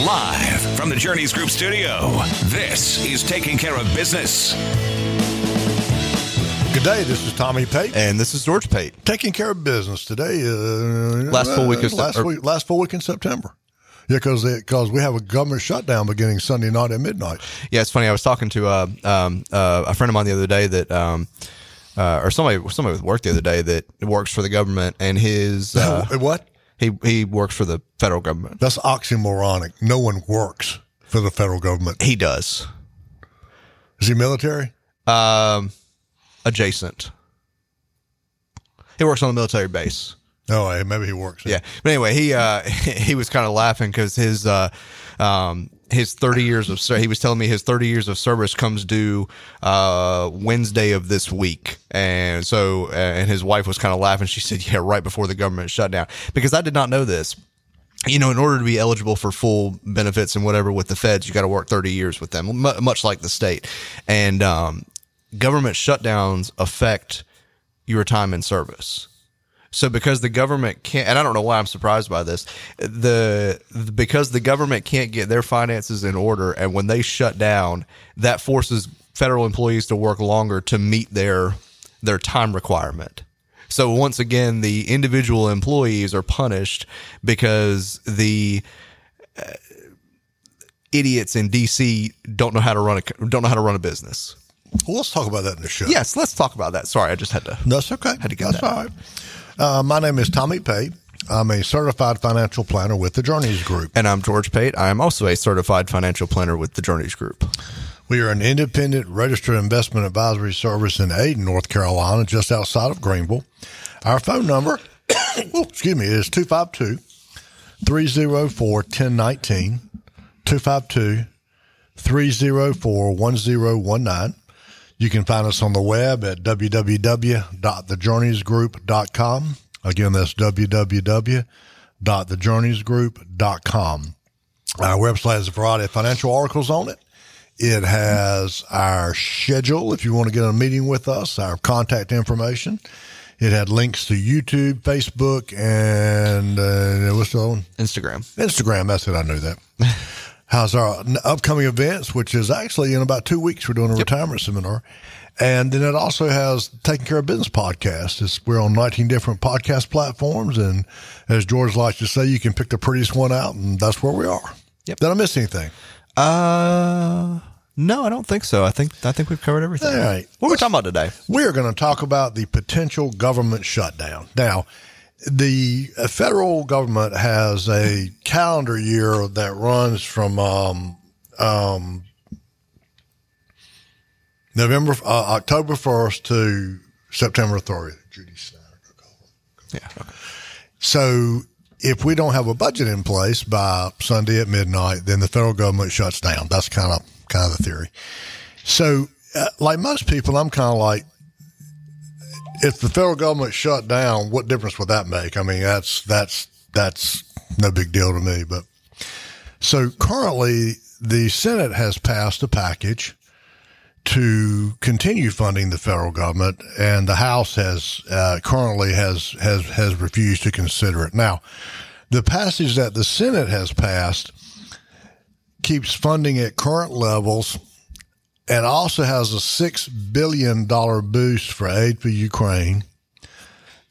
Live from the Journeys Group studio, this is Taking Care of Business. Good day. This is Tommy Pate. And this is George Pate. Taking Care of Business today. Last full week in September. Yeah, because we have a government shutdown beginning Sunday night at midnight. Yeah, it's funny. I was talking to a friend of mine the other day that or somebody with work the other day that works for the government, and his what? He works for the federal government. That's oxymoronic. No one works for the federal government. He does. Is he military? Adjacent. He works on the military base. Oh, maybe he works. Yeah. But anyway, he was kind of laughing because his 30 years of service, he was telling me his 30 years of service comes due Wednesday of this week. And so, and his wife was kind of laughing. She said, yeah, right before the government shutdown, because I did not know this. You know, in order to be eligible for full benefits and whatever with the feds, you got to work 30 years with them, much like the state. And government shutdowns affect your time in service. So because the government can't, and I don't know why I'm surprised by this, because the government can't get their finances in order, and when they shut down, that forces federal employees to work longer to meet their time requirement. So once again, the individual employees are punished because the idiots in DC don't know how to run a business. Well, let's talk about that in the show. Yes, let's talk about that. Sorry, I just had to. That's okay. Had to get that. That's all right. My name is Tommy Pate. I'm a certified financial planner with the Journeys Group. And I'm George Pate. I am also a certified financial planner with the Journeys Group. We are an independent registered investment advisory service in Aden, North Carolina, just outside of Greenville. Our phone number is 252-304-1019, 252-304-1019. You can find us on the web at www.thejourneysgroup.com. Again, that's www.thejourneysgroup.com. Our website has a variety of financial articles on it. It has our schedule if you want to get a meeting with us, our contact information. It had links to YouTube, Facebook, and what's the one? Instagram. That's it. I knew that. How's our upcoming events, which is actually in about 2 weeks, we're doing a retirement seminar. And then it also has Taking Care of Business podcast. We're on 19 different podcast platforms. And as George likes to say, you can pick the prettiest one out, and that's where we are. Yep. Did I miss anything? No, I don't think so. I think we've covered everything. All right. What are we talking about today? We are going to talk about the potential government shutdown. Now, the federal government has a calendar year that runs from October 1st to September 30th. Judy Snyder. Yeah. Okay. So if we don't have a budget in place by Sunday at midnight, then the federal government shuts down. That's kind of the theory. So, like most people, I'm kind of like, if the federal government shut down, what difference would that make? I mean, that's no big deal to me. But so currently, the Senate has passed a package to continue funding the federal government, and the House has currently has refused to consider it. Now, the passage that the Senate has passed keeps funding at current levels. And also has a $6 billion boost for aid for Ukraine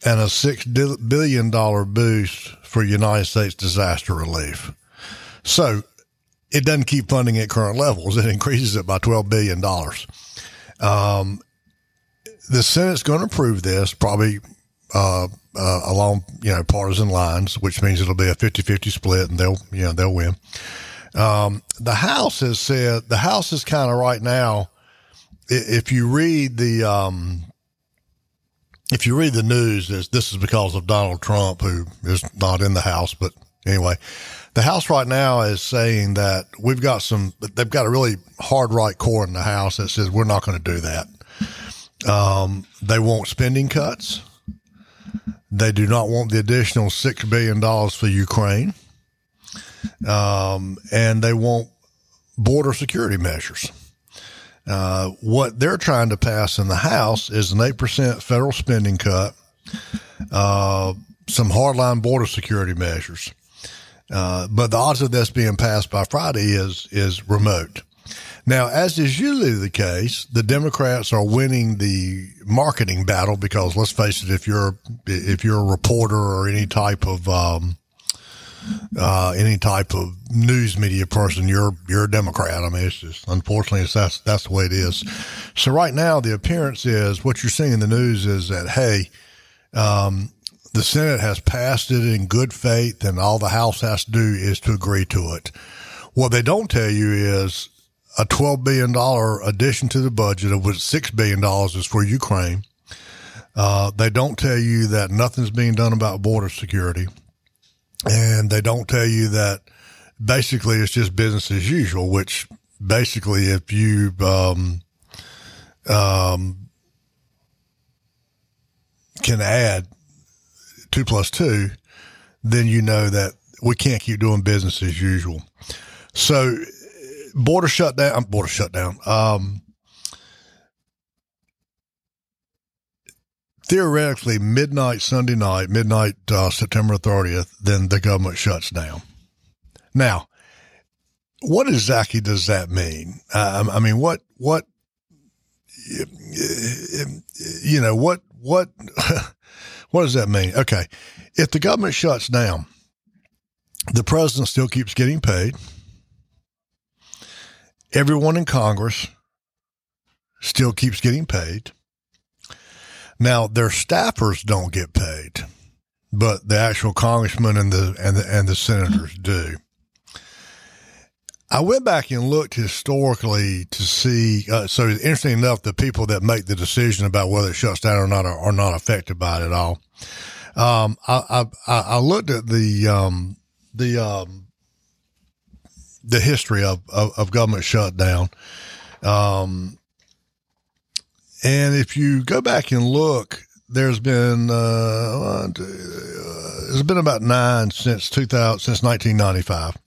and a $6 billion boost for United States disaster relief. So it doesn't keep funding at current levels. It increases it by $12 billion. The Senate's going to approve this probably along partisan lines, which means it'll be a 50-50 split, and they'll win. The House has said, the House is kind of right now, if you read the news, this is because of Donald Trump, who is not in the House. But anyway, the House right now is saying that they've got a really hard right core in the House that says we're not going to do that. They want spending cuts. They do not want the additional $6 billion for Ukraine. And they want border security measures. What they're trying to pass in the House is an 8% federal spending cut, some hardline border security measures. But the odds of this being passed by Friday is remote. Now, as is usually the case, the Democrats are winning the marketing battle because, let's face it, if you're a reporter or any type of news media person, you're a Democrat. I mean, it's just, unfortunately, that's the way it is. So right now, the appearance is, what you're seeing in the news is that, hey, the Senate has passed it in good faith, and all the House has to do is to agree to it. What they don't tell you is a $12 billion addition to the budget, of which $6 billion is for Ukraine. They don't tell you that nothing's being done about border security. And they don't tell you that basically it's just business as usual, which basically if you can add 2 plus 2, then you know that we can't keep doing business as usual. So border shutdown. Theoretically, midnight Sunday night, midnight September 30th, then the government shuts down. Now, what exactly does that mean? I mean, what, you know, what, what does that mean? Okay. If the government shuts down, the president still keeps getting paid. Everyone in Congress still keeps getting paid. Now, their staffers don't get paid, but the actual congressmen and the senators do. I went back and looked historically to see. So, interesting enough, the people that make the decision about whether it shuts down or not are not affected by it at all. I looked at the history of government shutdown. And if you go back and look, there's been about 9 since 1995.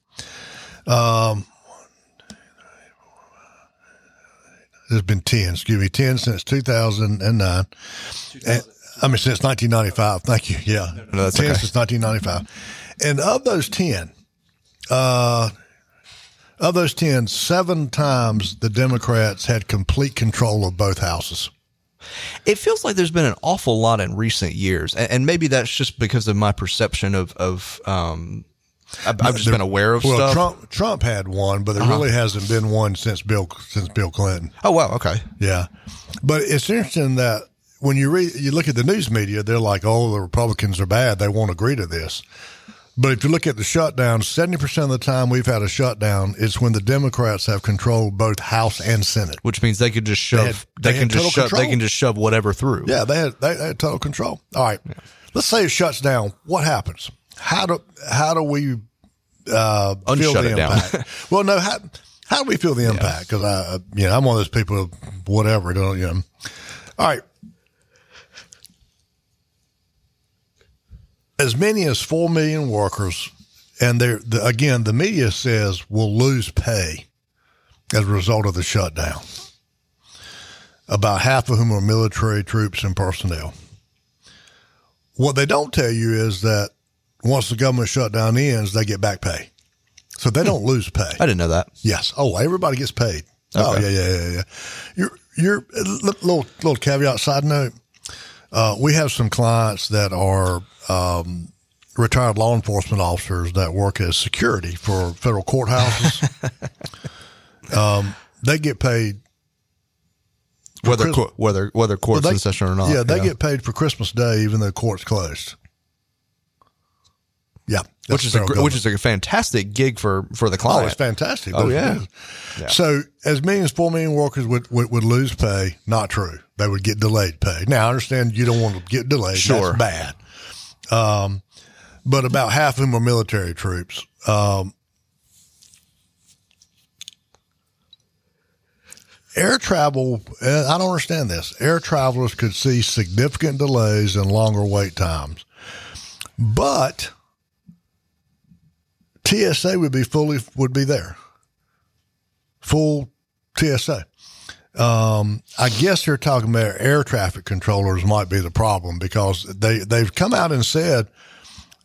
There's been 10 since 2009. Since 1995. Thank you. Yeah. No, that's 10 okay. Since 1995. And of those 10, 7 times the Democrats had complete control of both houses. It feels like there's been an awful lot in recent years, and maybe that's just because of my perception I've just been aware of stuff. Trump had one, but there really hasn't been one since Bill Clinton. Oh, wow. Okay. Yeah. But it's interesting that when you look at the news media, they're like, oh, the Republicans are bad. They won't agree to this. But if you look at the shutdown, 70% of the time we've had a shutdown is when the Democrats have controlled both House and Senate, which means they could just shove. They can just shove whatever through. Yeah, they had total control. All right, yeah. Let's say it shuts down. What happens? How do we feel the impact? Down. Well, no. How do we feel the impact? Because I'm one of those people. Whatever. Don't you? Know. All right. As many as 4 million workers, and again, the media says will lose pay as a result of the shutdown, about half of whom are military troops and personnel. What they don't tell you is that once the government shutdown ends, they get back pay. So they don't lose pay. I didn't know that. Yes. Oh, everybody gets paid. Okay. Oh, yeah. You're little caveat side note. We have some clients that are retired law enforcement officers that work as security for federal courthouses. They get paid whether court's in session or not. Yeah, they get paid for Christmas Day even though court's closed. Yeah, which is a fantastic gig for the client. Oh, it's fantastic. Oh, yeah. So as many as 4 million workers would lose pay. Not true. They would get delayed pay. Now I understand you don't want to get delayed. Sure, that's bad. But about half of them are military troops. Air travel, I don't understand this. Air travelers could see significant delays and longer wait times, but TSA would be there. Full TSA. I guess they're talking about air traffic controllers might be the problem, because they've come out and said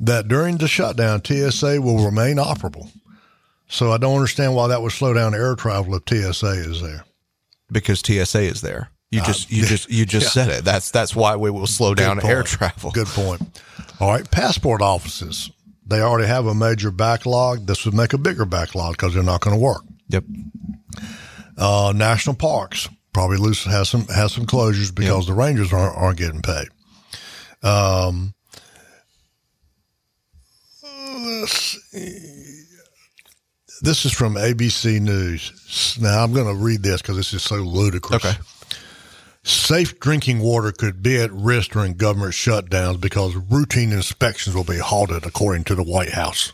that during the shutdown, TSA will remain operable. So I don't understand why that would slow down air travel if TSA is there. Because TSA is there. You just said it. That's why we will slow down air travel. Good point. All right. Passport offices. They already have a major backlog. This would make a bigger backlog because they're not going to work. Yep. National parks probably has some closures because the rangers aren't getting paid. Let's see. This is from ABC News. Now I'm going to read this because this is so ludicrous. Okay. Safe drinking water could be at risk during government shutdowns because routine inspections will be halted, according to the White House.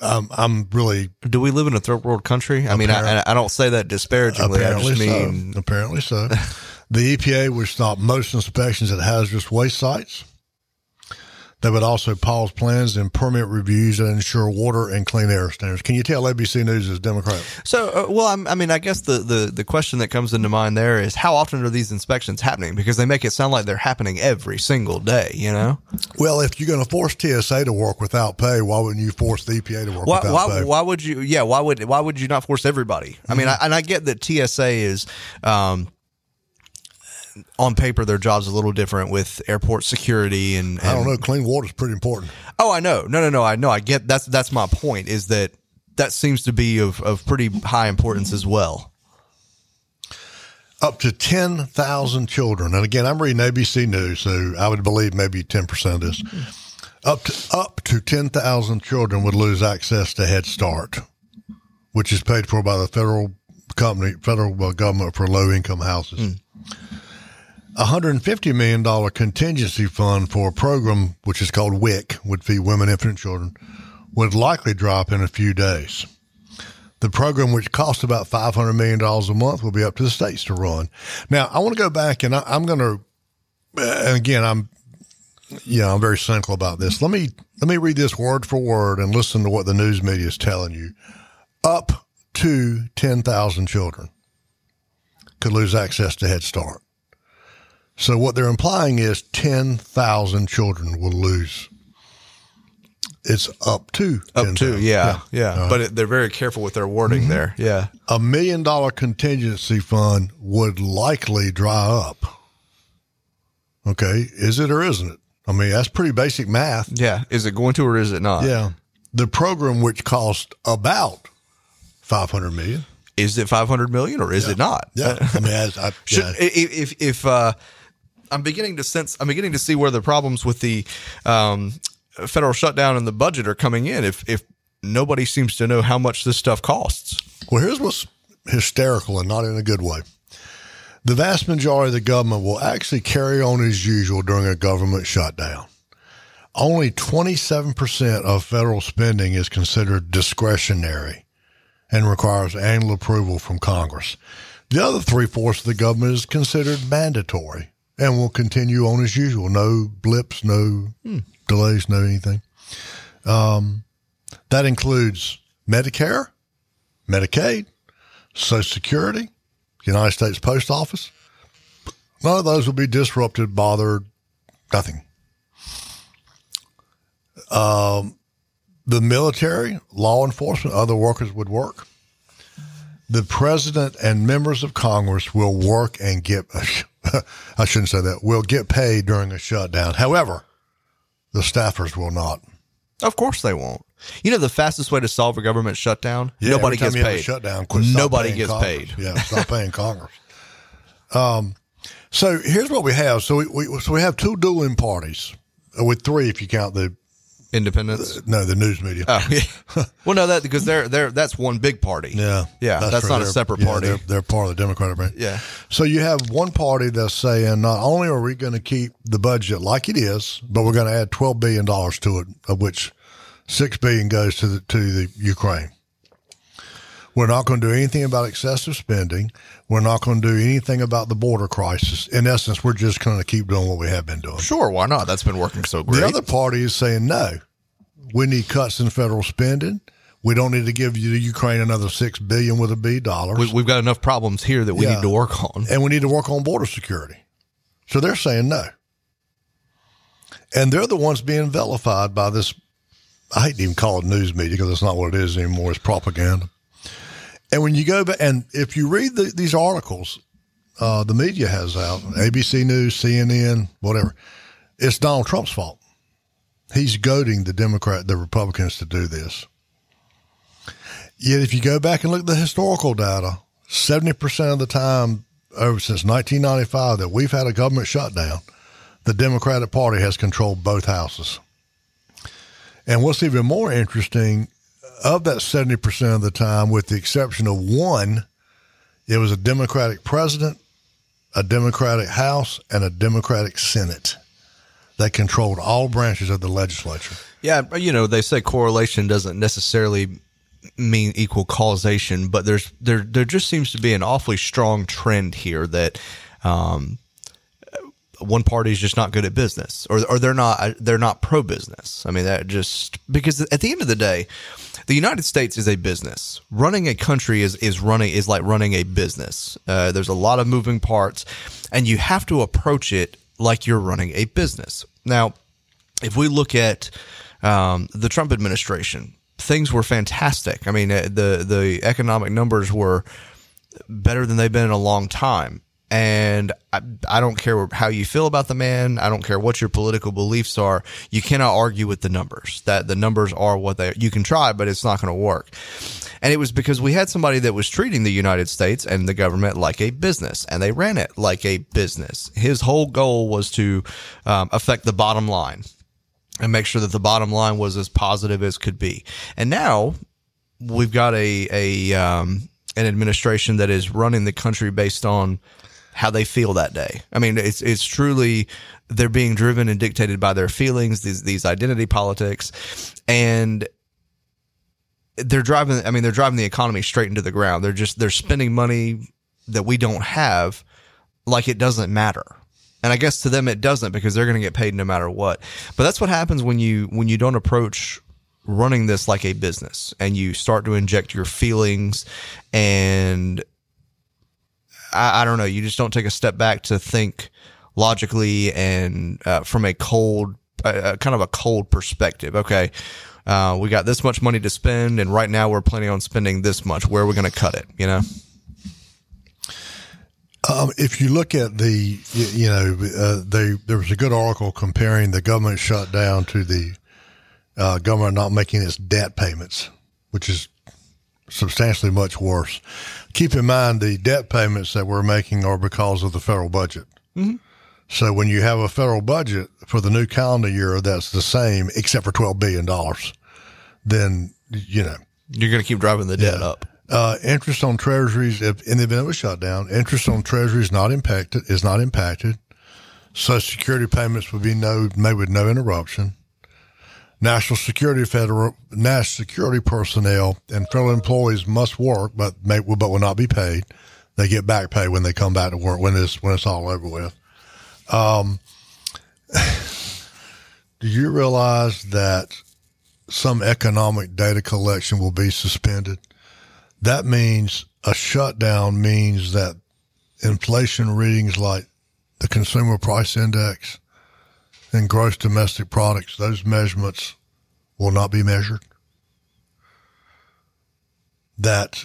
I'm really. Do we live in a third world country? I mean, I don't say that disparagingly. Apparently so. The EPA would stop most inspections at hazardous waste sites. They would also pause plans and permit reviews that ensure water and clean air standards. Can you tell ABC News is Democrat? So, I guess the question that comes into mind there is how often are these inspections happening? Because they make it sound like they're happening every single day, you know? Well, if you're going to force TSA to work without pay, why wouldn't you force the EPA to work without pay? Why would you? Yeah, why would you not force everybody? I mean, I get that TSA is on paper, their job's a little different with airport security and I don't know. Clean water's pretty important. Oh, I know. No. I know. I get that's my point. Is that seems to be of pretty high importance as well. Up to 10,000 children, and again, I'm reading ABC News, so I would believe maybe 10% of this. Up to 10,000 children would lose access to Head Start, which is paid for by the federal government for low income houses. $150 million contingency fund for a program which is called WIC, Would Feed Women, Infant, and Children, would likely drop in a few days. The program, which costs about $500 million a month, will be up to the states to run. Now, I want to go back, and I'm going to, and again, I'm very cynical about this. Let me read this word for word and listen to what the news media is telling you. Up to 10,000 children could lose access to Head Start. So what they're implying is 10,000 children will lose. It's up to. Up to, yeah. But they're very careful with their wording there, yeah. $1 million contingency fund would likely dry up. Okay, is it or isn't it? I mean, that's pretty basic math. Yeah, is it going to or is it not? Yeah. The program, which cost about $500 million. Is it $500 million or is it not? Yeah, I mean, if I'm beginning to see where the problems with the federal shutdown and the budget are coming in. If nobody seems to know how much this stuff costs. Well, here's what's hysterical, and not in a good way. The vast majority of the government will actually carry on as usual during a government shutdown. Only 27% of federal spending is considered discretionary and requires annual approval from Congress. The other 3/4 of the government is considered mandatory and will continue on as usual. No blips, no delays, no anything. That includes Medicare, Medicaid, Social Security, United States Post Office. None of those will be disrupted, bothered, nothing. The military, law enforcement, other workers would work. The president and members of Congress will work and will get paid during a shutdown. However, the staffers will not. Of course they won't. You know the fastest way to solve a government shutdown? Yeah, nobody gets paid. Nobody gets paid. Yeah, stop paying Congress. So here's what we have. So we have two dueling parties, with three if you count the independents? No, the news media. Oh, yeah. Well, no, because that's one big party. Yeah. Yeah. That's not a separate party. They're part of the Democratic branch. Yeah. So you have one party that's saying, not only are we going to keep the budget like it is, but we're going to add $12 billion to it, of which $6 billion goes to the Ukraine. We're not going to do anything about excessive spending. We're not going to do anything about the border crisis. In essence, we're just going to keep doing what we have been doing. Sure, why not? That's been working so great. The other party is saying, no, we need cuts in federal spending. We don't need to give you the Ukraine another $6 billion with a $B. We've got enough problems here that we need to work on. And we need to work on border security. So they're saying no. And they're the ones being vilified by this. I hate to even call it news media because it's not what it is anymore. It's propaganda. And when you go back, and if you read these articles the media has out, ABC News, CNN, whatever, it's Donald Trump's fault. He's goading the Republicans to do this. Yet if you go back and look at the historical data, 70% of the time since 1995 that we've had a government shutdown, the Democratic Party has controlled both houses. And what's even more interesting, of that 70% of the time, with the exception of one, it was a Democratic president, a Democratic House, and a Democratic Senate that controlled all branches of the legislature. Yeah, you know, they say correlation doesn't necessarily mean equal causation, but there just seems to be an awfully strong trend here that one party is just not good at business, or they're not pro business. I mean, that just because at the end of the day, the United States is a business. Running a country is like running a business. There's a lot of moving parts, and you have to approach it like you're running a business. Now, if we look at the Trump administration, things were fantastic. I mean, the economic numbers were better than they've been in a long time. And I don't care how you feel about the man. I don't care what your political beliefs are. You cannot argue with the numbers. That the numbers are what they are. You can try, but it's not going to work. And it was because we had somebody that was treating the United States and the government like a business, and they ran it like a business. His whole goal was to affect the bottom line and make sure that the bottom line was as positive as could be. And now we've got an administration that is running the country based on how they feel that day. I mean, it's truly they're being driven and dictated by their feelings, these identity politics, and they're driving the economy straight into the ground. They're spending money that we don't have like it doesn't matter. And I guess to them it doesn't, because they're going to get paid no matter what. But that's what happens when you don't approach running this like a business and you start to inject your feelings, and I don't know. You just don't take a step back to think logically and from a cold, kind of a cold perspective. Okay, we got this much money to spend, and right now we're planning on spending this much. Where are we going to cut it? You know, if you look at there was a good article comparing the government shutdown to the government not making its debt payments, which is substantially much worse. Keep in mind the debt payments that we're making are because of the federal budget. Mm-hmm. So when you have a federal budget for the new calendar year that's the same except for $12 billion, then, you know. You're going to keep driving the debt up. Interest on treasuries, if in the event it was shut down, interest on treasuries is not impacted. Social Security payments would be made with no interruption. National security personnel and federal employees must work, but will not be paid. They get back pay when they come back to work, when it's all over with. Do you realize that some economic data collection will be suspended? That means a shutdown means that inflation readings like the Consumer Price Index and gross domestic products, those measurements will not be measured. That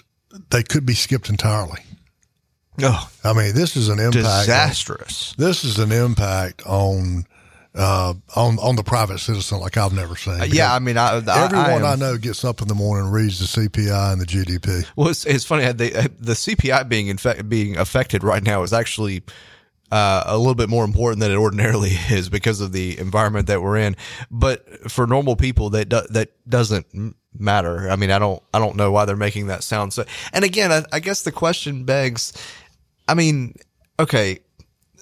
they could be skipped entirely. Oh, I mean, this is an impact. Disastrous. This is an impact on the private citizen like I've never seen. Yeah, I mean, everyone I know gets up in the morning and reads the CPI and the GDP. Well, it's funny. The CPI being affected right now is actually a little bit more important than it ordinarily is because of the environment that we're in. But for normal people, that doesn't matter. I mean, I don't know why they're making that sound. So, and again, I guess the question begs, I mean, okay,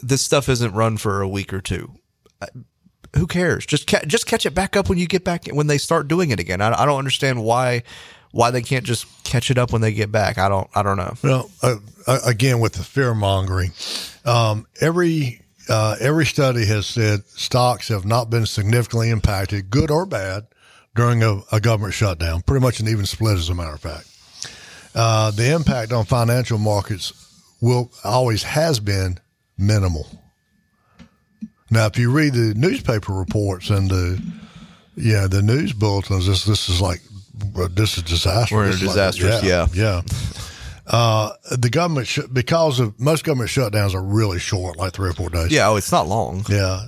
this stuff isn't run for a week or two. Who cares? Just catch it back up when you get back, when they start doing it again. I don't understand why they can't just catch it up when they get back. I don't know. Well, again, with the fear mongering, every study has said stocks have not been significantly impacted, good or bad, during a government shutdown, pretty much an even split, as a matter of fact. The impact on financial markets will always has been minimal. Now, if you read the newspaper reports and the news bulletins, this is disastrous. We're in a disastrous, the government, because of most government shutdowns are really short, like 3 or 4 days. Yeah, it's not long. Yeah,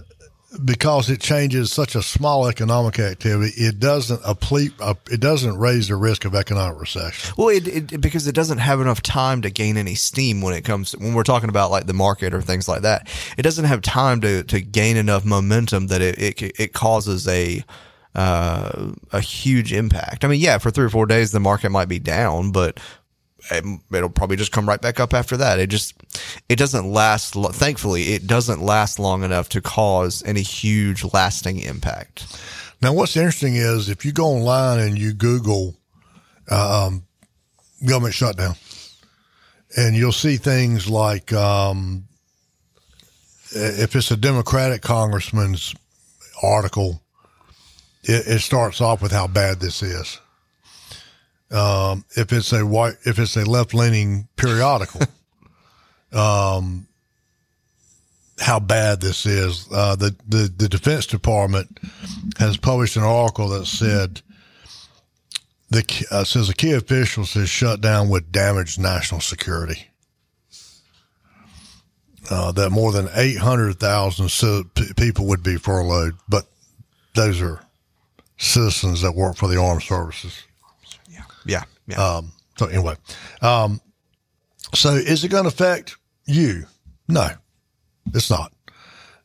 because it changes such a small economic activity, it doesn't raise the risk of economic recession. Well, because it doesn't have enough time to gain any steam when it comes to, when we're talking about like the market or things like that. It doesn't have time to gain enough momentum that it causes a huge impact. I mean, yeah, for 3 or 4 days the market might be down, but it'll probably just come right back up after that. It doesn't last. Thankfully, it doesn't last long enough to cause any huge lasting impact. Now, what's interesting is if you go online and you Google government shutdown, and you'll see things like if it's a Democratic congressman's article, it starts off with how bad this is. If it's a left-leaning periodical, how bad this is. The Defense Department has published an article that said says a key official says shutdown would damage national security. That more than 800,000 people would be furloughed, but those are citizens that work for the armed services. Yeah. So anyway, so is it going to affect you? No, it's not.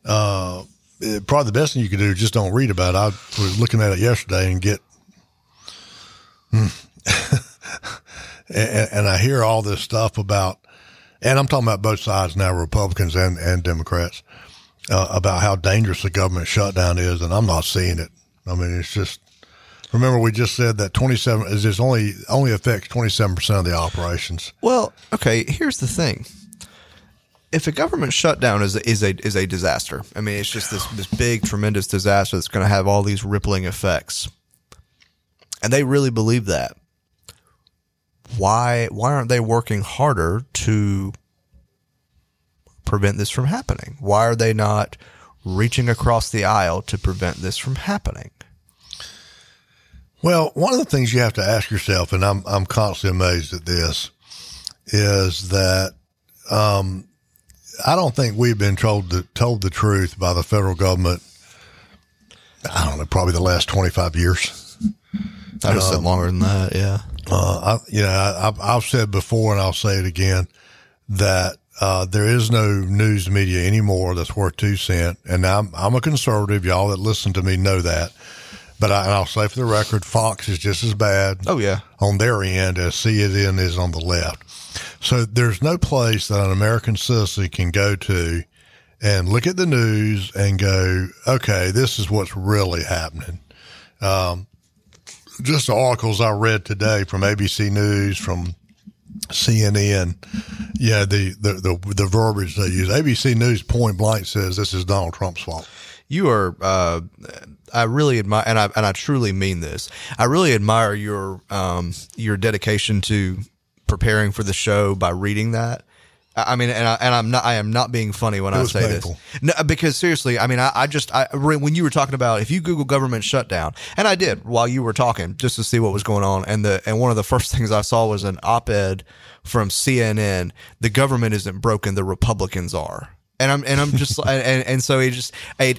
Probably the best thing you can do is just don't read about it. I was looking at it yesterday and and I hear all this stuff about, and I'm talking about both sides now, Republicans and Democrats, about how dangerous the government shutdown is, and I'm not seeing it. I mean, it's just. Remember, we just said that 27 is this only affects 27% of the operations. Well, okay. Here's the thing: if a government shutdown is a disaster, I mean, it's just this big, tremendous disaster that's going to have all these rippling effects, and they really believe that. Why aren't they working harder to prevent this from happening? Why are they not reaching across the aisle to prevent this from happening? Well, one of the things you have to ask yourself, and I'm constantly amazed at this, is that I don't think we've been told the truth by the federal government, I don't know, probably the last 25 years. I would have said longer than that, yeah. I've said before, and I'll say it again, that there is no news media anymore that's worth 2 cents, and I'm a conservative. Y'all that listen to me know that. But I'll say for the record, Fox is just as bad on their end as CNN is on the left. So there's no place that an American citizen can go to and look at the news and go, okay, this is what's really happening. Just the articles I read today from ABC News, from CNN, the verbiage they use. ABC News point blank says this is Donald Trump's fault. You are, I really admire, and I truly mean this. I really admire your dedication to preparing for the show by reading that. I mean, I am not being funny when I say painful. This, no, because seriously, I mean, I just when you were talking about if you Google government shutdown, and I did while you were talking just to see what was going on, and one of the first things I saw was an op-ed from CNN. The government isn't broken; the Republicans are. And I'm just and so it just I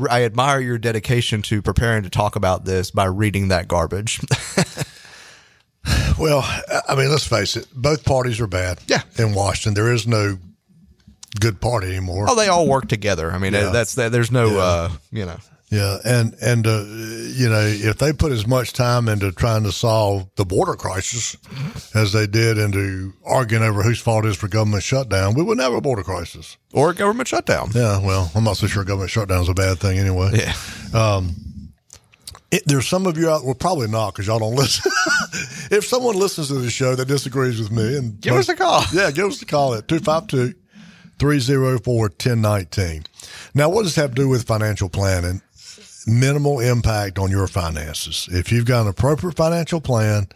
admire your dedication to preparing to talk about this by reading that garbage. Well, I mean, let's face it, both parties are bad. Yeah. In Washington, there is no good party anymore. Oh, they all work together. I mean, there's no Yeah, and if they put as much time into trying to solve the border crisis as they did into arguing over whose fault it is for government shutdown, we wouldn't have a border crisis. Or a government shutdown. Yeah, well, I'm not so sure government shutdown is a bad thing anyway. Yeah. There's some of you out, well, probably not because y'all don't listen. If someone listens to the show that disagrees with me. And give us a call. Yeah, give us a call at 252-304-1019. Now, what does that have to do with financial planning? minimal impact on your finances. If you've got an appropriate financial plan,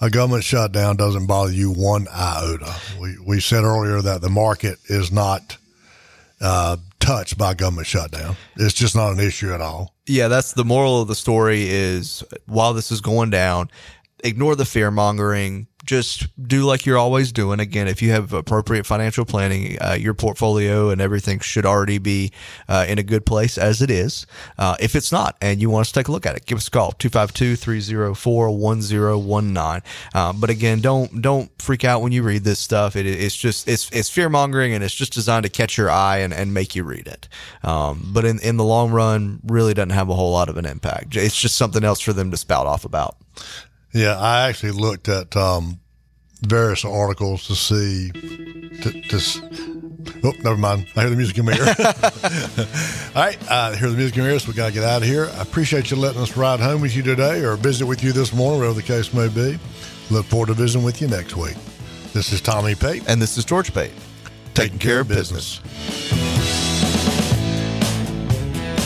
a government shutdown doesn't bother you one iota. We said earlier that the market is not touched by government shutdown. It's just not an issue at all. Yeah, that's the moral of the story is while this is going down, ignore the fear mongering. Just do like you're always doing. Again, if you have appropriate financial planning, your portfolio and everything should already be in a good place as it is. If it's not and you want us to take a look at it, give us a call, 252-304-1019. But again, don't freak out when you read this stuff. It's fear-mongering, and it's just designed to catch your eye and make you read it. But in the long run, really doesn't have a whole lot of an impact. It's just something else for them to spout off about. Yeah, I actually looked at various articles to see. Oh, never mind. I hear the music in my ear. All right, I hear the music in my ear, so we got to get out of here. I appreciate you letting us ride home with you today or visit with you this morning, whatever the case may be. Look forward to visiting with you next week. This is Tommy Pate. And this is George Pate. Taking care of business.